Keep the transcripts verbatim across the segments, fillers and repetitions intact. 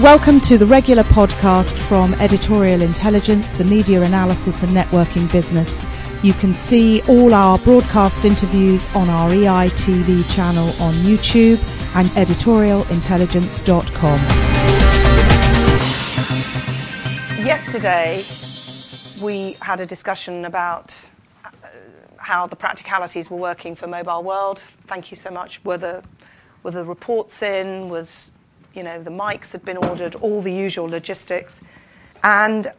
Welcome to the regular podcast from Editorial Intelligence, the media analysis and networking business. You can see all our broadcast interviews on our E I T V channel on YouTube and editorial intelligence dot com. Yesterday, we had a discussion about how the practicalities were working for Mobile World. Thank you so much. Were the, were the reports in? Was, you know, the mics had been ordered, all the usual logistics. And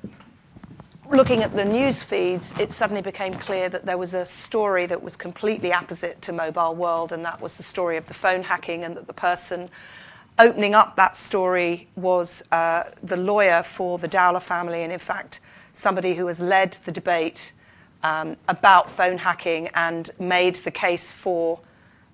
looking at the news feeds, it suddenly became clear that there was a story that was completely opposite to Mobile World, and that was the story of the phone hacking, and that the person opening up that story was uh, the lawyer for the Dowler family, and in fact, somebody who has led the debate Um, about phone hacking and made the case for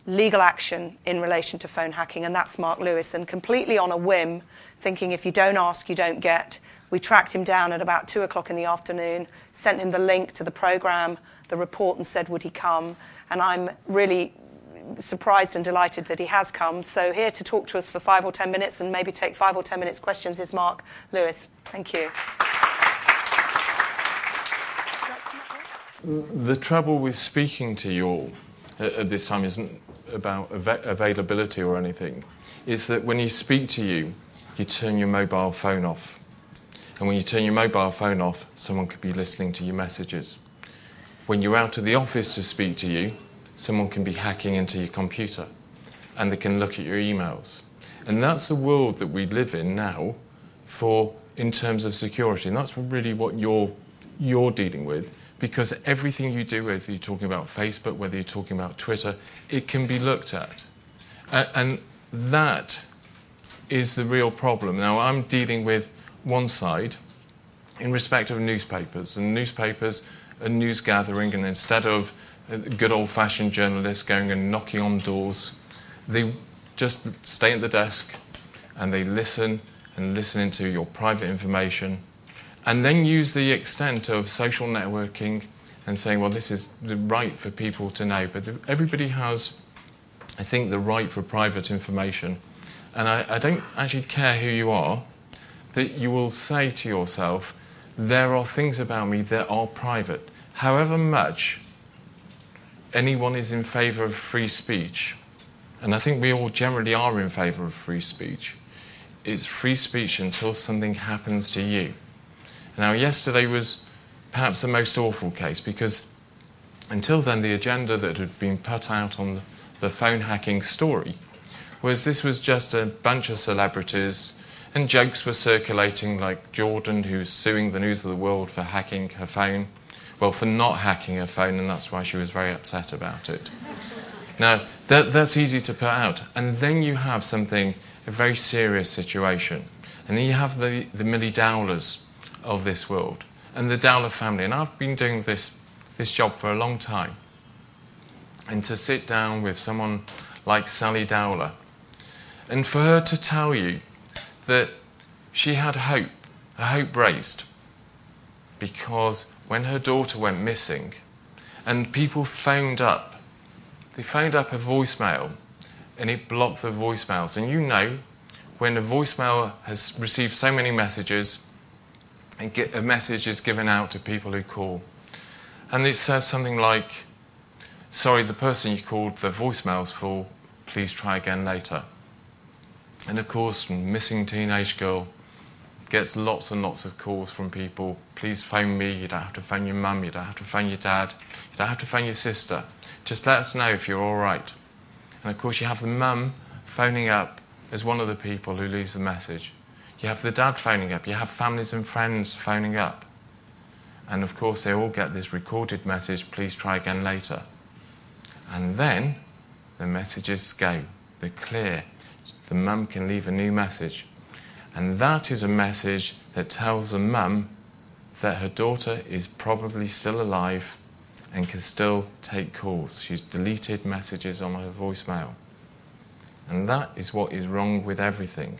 legal action in relation to phone hacking, and that's Mark Lewis. And completely on a whim, thinking if you don't ask, you don't get, we tracked him down at about two o'clock in the afternoon, sent him the link to the programme, the report, and said would he come. And I'm really surprised and delighted that he has come. So here to talk to us for five or ten minutes and maybe take five or ten minutes questions is Mark Lewis. Thank you. The trouble with speaking to you all at this time isn't about av- availability or anything. It's that when you speak to you, you turn your mobile phone off. And when you turn your mobile phone off, someone could be listening to your messages. When you're out of the office to speak to you, someone can be hacking into your computer and they can look at your emails. And that's the world that we live in now for in terms of security. And that's really what you're you're dealing with. Because everything you do, whether you're talking about Facebook, whether you're talking about Twitter, it can be looked at. Uh, and that is the real problem. Now, I'm dealing with one side in respect of newspapers, and newspapers are news gathering, and instead of good old-fashioned journalists going and knocking on doors, they just stay at the desk and they listen and listen to your private information, and then use the extent of social networking and saying, well, this is the right for people to know. But everybody has, I think, the right for private information. And I, I don't actually care who you are, that you will say to yourself, there are things about me that are private. However much anyone is in favour of free speech, and I think we all generally are in favour of free speech, it's free speech until something happens to you. Now, yesterday was perhaps the most awful case, because until then the agenda that had been put out on the phone hacking story was this was just a bunch of celebrities, and jokes were circulating, like Jordan, who's suing the News of the World for hacking her phone. Well, for not hacking her phone, and that's why she was very upset about it. Now, that, that's easy to put out. And then you have something, a very serious situation. And then you have the, the Millie Dowlers of this world, and the Dowler family. And I've been doing this this job for a long time. And to sit down with someone like Sally Dowler, and for her to tell you that she had hope, a hope raised, because when her daughter went missing and people phoned up, they phoned up a voicemail and it blocked the voicemails. And you know, when a voicemail has received so many messages, and get a message is given out to people who call. And it says something like, sorry, the person you called, the voicemail's full, please try again later. And of course, missing teenage girl gets lots and lots of calls from people, please phone me, you don't have to phone your mum, you don't have to phone your dad, you don't have to phone your sister, just let us know if you're all right. And of course, you have the mum phoning up as one of the people who leaves the message. You have the dad phoning up, you have families and friends phoning up. And of course they all get this recorded message, please try again later. And then the messages go, they're clear. The mum can leave a new message. And that is a message that tells the mum that her daughter is probably still alive and can still take calls. She's deleted messages on her voicemail. And that is what is wrong with everything.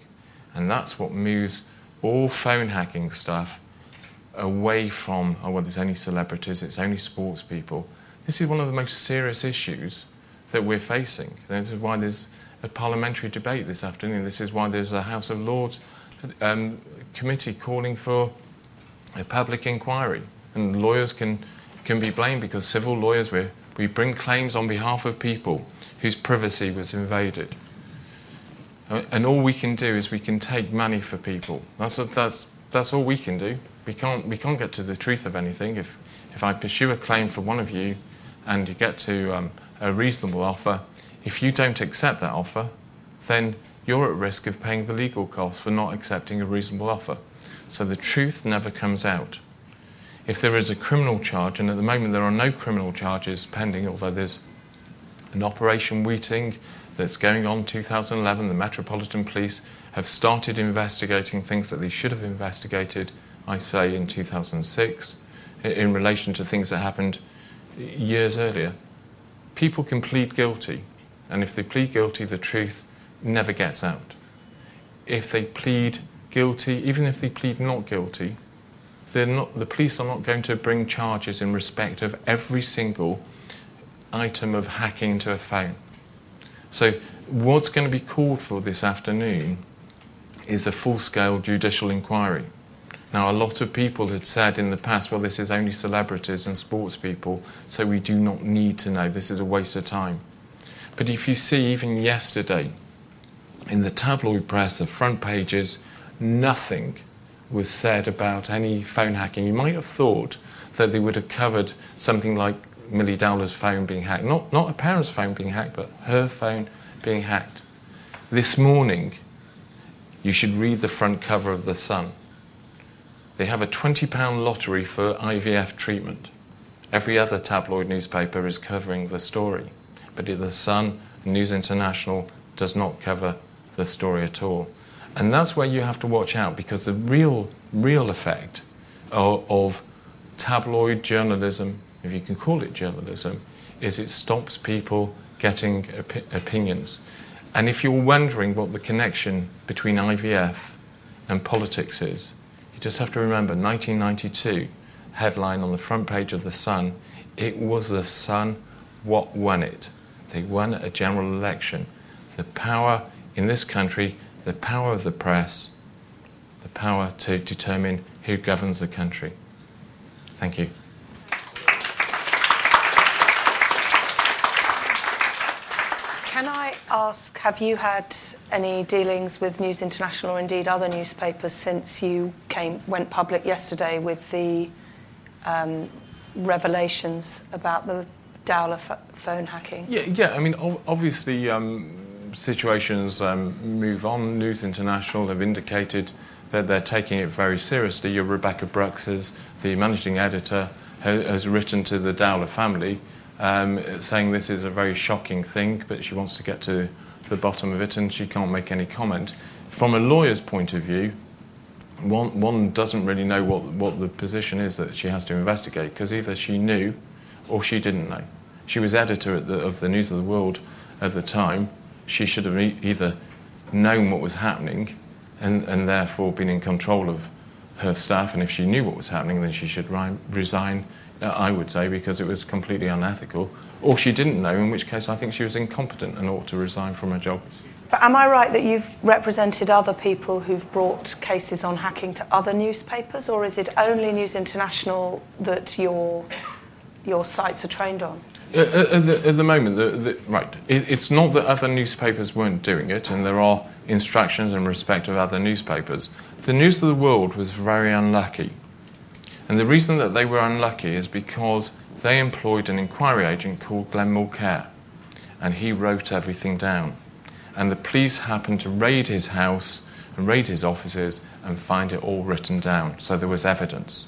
And that's what moves all phone hacking stuff away from, oh, well, there's only celebrities, it's only sports people. This is one of the most serious issues that we're facing. This is why there's a parliamentary debate this afternoon. This is why there's a House of Lords um, committee calling for a public inquiry. And lawyers can, can be blamed because civil lawyers, we we bring claims on behalf of people whose privacy was invaded. And all we can do is we can take money for people. That's, that's, that's all we can do. We can't, we can't get to the truth of anything. If, if I pursue a claim for one of you and you get to um, a reasonable offer, if you don't accept that offer, then you're at risk of paying the legal costs for not accepting a reasonable offer. So the truth never comes out. If there is a criminal charge, and at the moment there are no criminal charges pending, although there's an Operation Weeting that's going on in two thousand eleven, the Metropolitan Police have started investigating things that they should have investigated, I say, in two thousand six, in relation to things that happened years earlier. People can plead guilty, and if they plead guilty, the truth never gets out. If they plead guilty, even if they plead not guilty, they're not, the police are not going to bring charges in respect of every single item of hacking into a phone. So what's going to be called for this afternoon is a full-scale judicial inquiry. Now, a lot of people had said in the past, well, this is only celebrities and sports people, so we do not need to know. This is a waste of time. But if you see, even yesterday, in the tabloid press, the front pages, nothing was said about any phone hacking. You might have thought that they would have covered something like Millie Dowler's phone being hacked. Not, not her parents' phone being hacked, but her phone being hacked. This morning, you should read the front cover of The Sun. They have a twenty pound lottery for I V F treatment. Every other tabloid newspaper is covering the story, but The Sun, News International, does not cover the story at all. And that's where you have to watch out, because the real, real effect of, of tabloid journalism, if you can call it journalism, is it stops people getting op- opinions. And if you're wondering what the connection between I V F and politics is, you just have to remember nineteen ninety-two, headline on the front page of The Sun, it was The Sun what won it. They won a general election. The power in this country, the power of the press, the power to determine who governs the country. Thank you. Can I ask, have you had any dealings with News International or indeed other newspapers since you came went public yesterday with the um, revelations about the Dowler f- phone hacking? Yeah, yeah. I mean, ov- obviously, um, situations um, move on. News International have indicated that they're taking it very seriously. Your Rebecca Brooks, as the managing editor, ha- has written to the Dowler family, Um, saying this is a very shocking thing, but she wants to get to the bottom of it and she can't make any comment. From a lawyer's point of view, one, one doesn't really know what, what the position is that she has to investigate, because either she knew or she didn't know. She was editor at the, of the News of the World at the time. She should have e- either known what was happening and, and therefore been in control of her staff, and if she knew what was happening, then she should ri- resign I would say, because it was completely unethical, or she didn't know, in which case I think she was incompetent and ought to resign from her job. But am I right that you've represented other people who've brought cases on hacking to other newspapers, or is it only News International that your your sites are trained on? Uh, at, the, at the moment, the, the, right, it, it's not that other newspapers weren't doing it, and there are instructions in respect of other newspapers. The News of the World was very unlucky. And the reason that they were unlucky is because they employed an inquiry agent called Glen Mulcair, and he wrote everything down. And the police happened to raid his house and raid his offices and find it all written down. So there was evidence.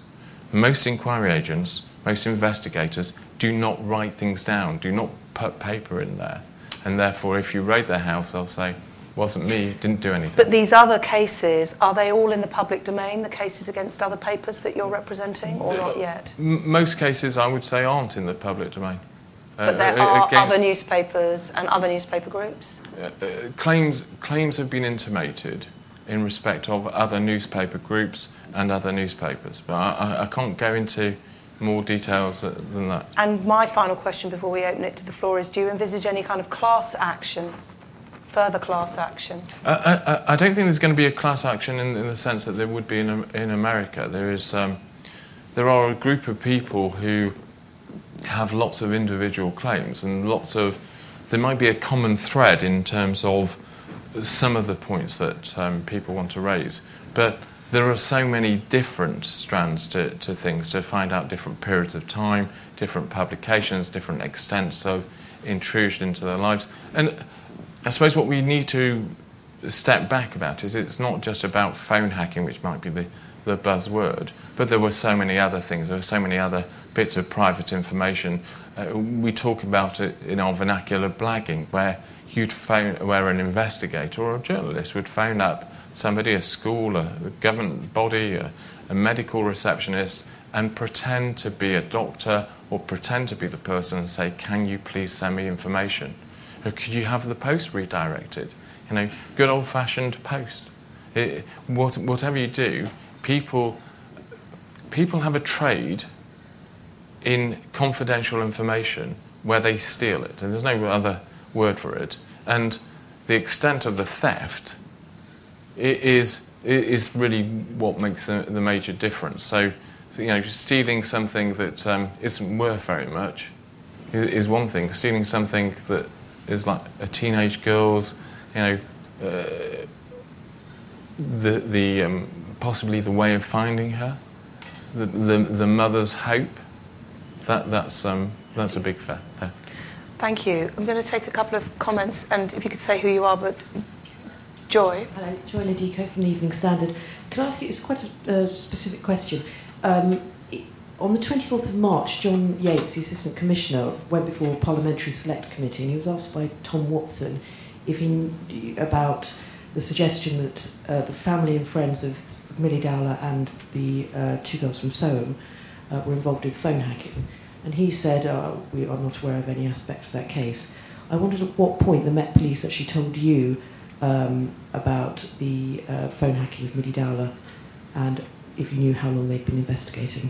Most inquiry agents, most investigators, do not write things down, do not put paper in there. And therefore, if you raid their house, they'll say, wasn't me, didn't do anything. But these other cases, are they all in the public domain, the cases against other papers that you're representing, or not yet? M- most cases, I would say, aren't in the public domain. But uh, there are other newspapers and other newspaper groups? Uh, uh, claims, claims have been intimated in respect of other newspaper groups and other newspapers. But I, I, I can't go into more details than that. And my final question before we open it to the floor is, do you envisage any kind of class action, further class action? Uh, I, I don't think there's going to be a class action in, in the sense that there would be in, in America. There is, um, there are a group of people who have lots of individual claims and lots of, there might be a common thread in terms of some of the points that um, people want to raise. But there are so many different strands to, to things, to find out different periods of time, different publications, different extents of intrusion into their lives. And I suppose what we need to step back about is it's not just about phone hacking, which might be the, the buzzword, but there were so many other things. There were so many other bits of private information. Uh, we talk about it in our vernacular blagging, where you'd phone, where an investigator or a journalist would phone up somebody, a school, a government body, a, a medical receptionist, and pretend to be a doctor or pretend to be the person and say, can you please send me information? Or could you have the post redirected? You know, good old-fashioned post. It, what, whatever you do, people, people have a trade in confidential information where they steal it, and there's no other word for it. And the extent of the theft It is, it is really what makes the major difference. So, so you know, stealing something that um, isn't worth very much is one thing. Stealing something that is like a teenage girl's, you know, uh, the the um, possibly the way of finding her, the the, the mother's hope. That that's um, that's a big theft. Thank you. I'm going to take a couple of comments, and if you could say who you are, but. Joy. Hello, Joy Ladico from the Evening Standard. Can I ask you, it's quite a uh, specific question. Um, it, on the twenty-fourth of March, John Yates, the Assistant Commissioner, went before a Parliamentary Select Committee, and he was asked by Tom Watson if he about the suggestion that uh, the family and friends of Millie Dowler and the uh, two girls from Soham uh, were involved in phone hacking. And he said, uh, we are not aware of any aspect of that case. I wondered at what point the Met Police actually told you Um, about the uh, phone hacking of Millie Dowler, and if you knew how long they'd been investigating.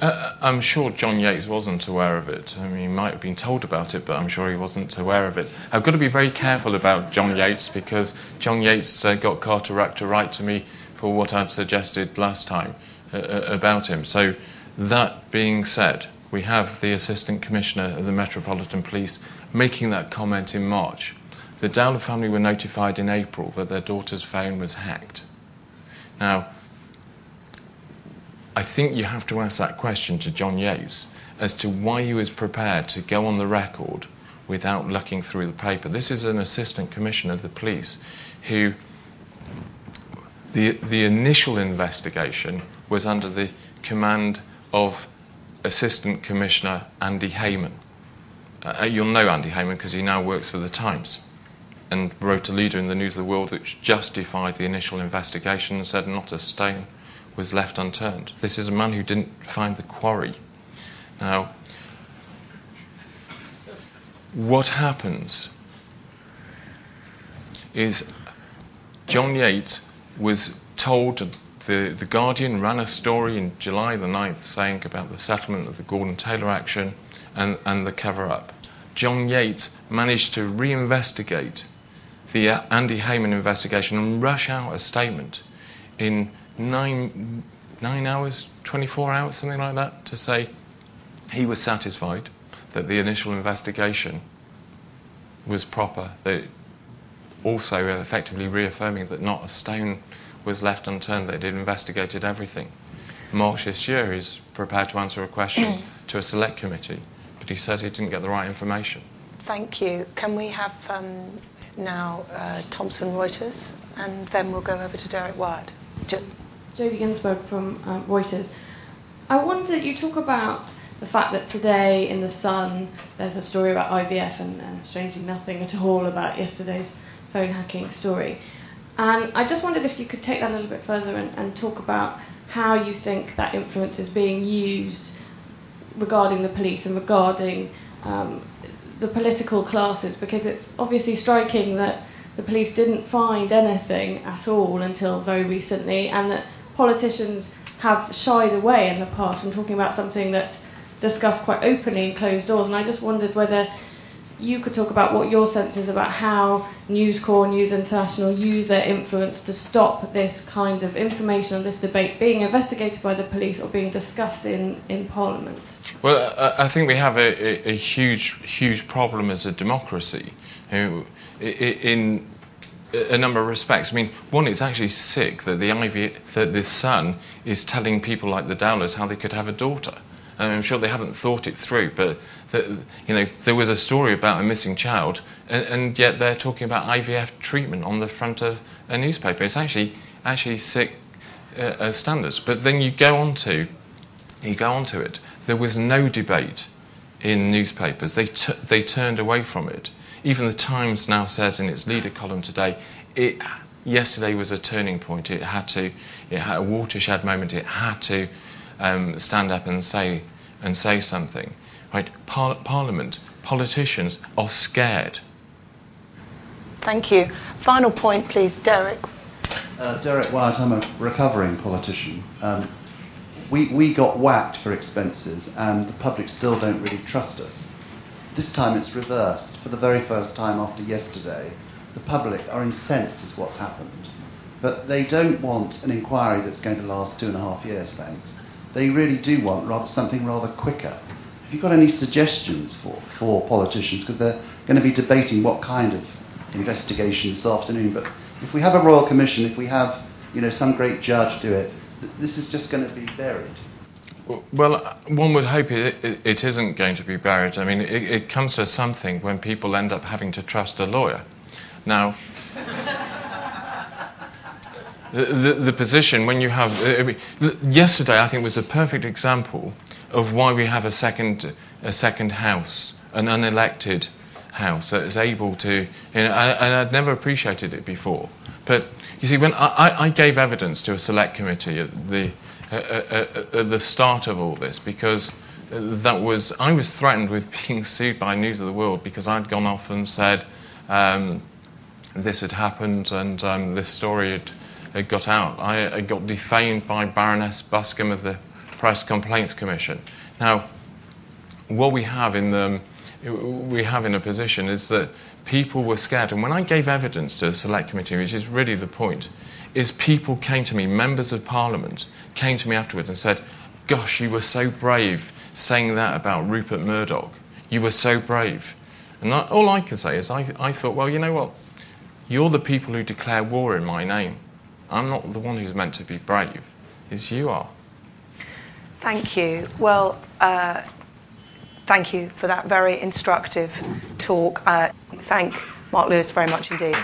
Uh, I'm sure John Yates wasn't aware of it. I mean, he might have been told about it, but I'm sure he wasn't aware of it. I've got to be very careful about John Yates, because John Yates uh, got Carter-Ruck to write to me for what I'd suggested last time uh, about him. So that being said, we have the Assistant Commissioner of the Metropolitan Police making that comment in March. The Dowler family were notified in April that their daughter's phone was hacked. Now, I think you have to ask that question to John Yates as to why he was prepared to go on the record without looking through the paper. This is an Assistant Commissioner of the Police who... The, the initial investigation was under the command of Assistant Commissioner Andy Hayman. Uh, you'll know Andy Hayman because he now works for The Times, and wrote a leader in the News of the World which justified the initial investigation and said not a stone was left unturned. This is a man who didn't find the quarry. Now, what happens is John Yates was told, the, the Guardian ran a story in July the ninth saying about the settlement of the Gordon Taylor action and, and the cover-up. John Yates managed to reinvestigate the Andy Hayman investigation and rush out a statement in nine, nine hours, twenty-four hours, something like that, to say he was satisfied that the initial investigation was proper, that also effectively reaffirming that not a stone was left unturned, that it had investigated everything. March this year, he's prepared to answer a question to a select committee, but he says he didn't get the right information. Thank you. Can we have... Um now uh, Thomson Reuters, and then we'll go over to Derek Wyatt. Jo- Jodie Ginsberg from uh, Reuters. I wonder, you talk about the fact that today in The Sun there's a story about I V F and, and strangely nothing at all about yesterday's phone hacking story. And I just wondered if you could take that a little bit further and, and talk about how you think that influence is being used regarding the police and regarding... Um, the political classes, because it's obviously striking that the police didn't find anything at all until very recently, and that politicians have shied away in the past from talking about something that's discussed quite openly in closed doors. And I just wondered whether you could talk about what your sense is about how News Corp, News International use their influence to stop this kind of information and this debate being investigated by the police or being discussed in, in Parliament. Well, I think we have a, a, a huge, huge problem as a democracy. In, in a number of respects. I mean, one, it's actually sick that the Ivy, that the Sun is telling people like the Dowlers how they could have a daughter. I'm sure they haven't thought it through, but the, you know, there was a story about a missing child, and, and yet they're talking about I V F treatment on the front of a newspaper. It's actually actually sick uh, standards. But then you go on to you go on to it. There was no debate in newspapers. They t- they turned away from it. Even the Times now says in its leader column today, it yesterday was a turning point. It had to, it had a watershed moment. It had to. Um, stand up and say and say something, right? Par- Parliament, politicians are scared. Thank you. Final point, please, Derek. Uh, Derek Wyatt. I'm a recovering politician. Um, we we got whacked for expenses, and the public still don't really trust us. This time it's reversed. For the very first time after yesterday, the public are incensed as what's happened, but they don't want an inquiry that's going to last two and a half years. Thanks. They really do want rather something rather quicker. Have you got any suggestions for, for politicians? Because they're going to be debating what kind of investigation this afternoon. But if we have a Royal Commission, if we have, you know, some great judge do it, th- this is just going to be buried. Well, one would hope it, it, it isn't going to be buried. I mean, it, it comes to something when people end up having to trust a lawyer. Now... The, the, the position when you have... Uh, yesterday, I think, was a perfect example of why we have a second a second house, an unelected house that is able to... You know, I, and I'd never appreciated it before. But, you see, when I, I gave evidence to a select committee at the, uh, uh, uh, at the start of all this because that was... I was threatened with being sued by News of the World because I'd gone off and said um, this had happened and um, this story had... It got out. I, I got defamed by Baroness Buscombe of the Press Complaints Commission. Now, what we have in the, we have in a position is that people were scared. And when I gave evidence to the Select Committee, which is really the point, is people came to me, members of Parliament, came to me afterwards and said, gosh, you were so brave saying that about Rupert Murdoch. You were so brave. And I, all I can say is I, I thought, well, you know what? You're the people who declare war in my name. I'm not the one who's meant to be brave. It's you are. Thank you. Well, uh, thank you for that very instructive talk. Uh, thank Mark Lewis very much indeed.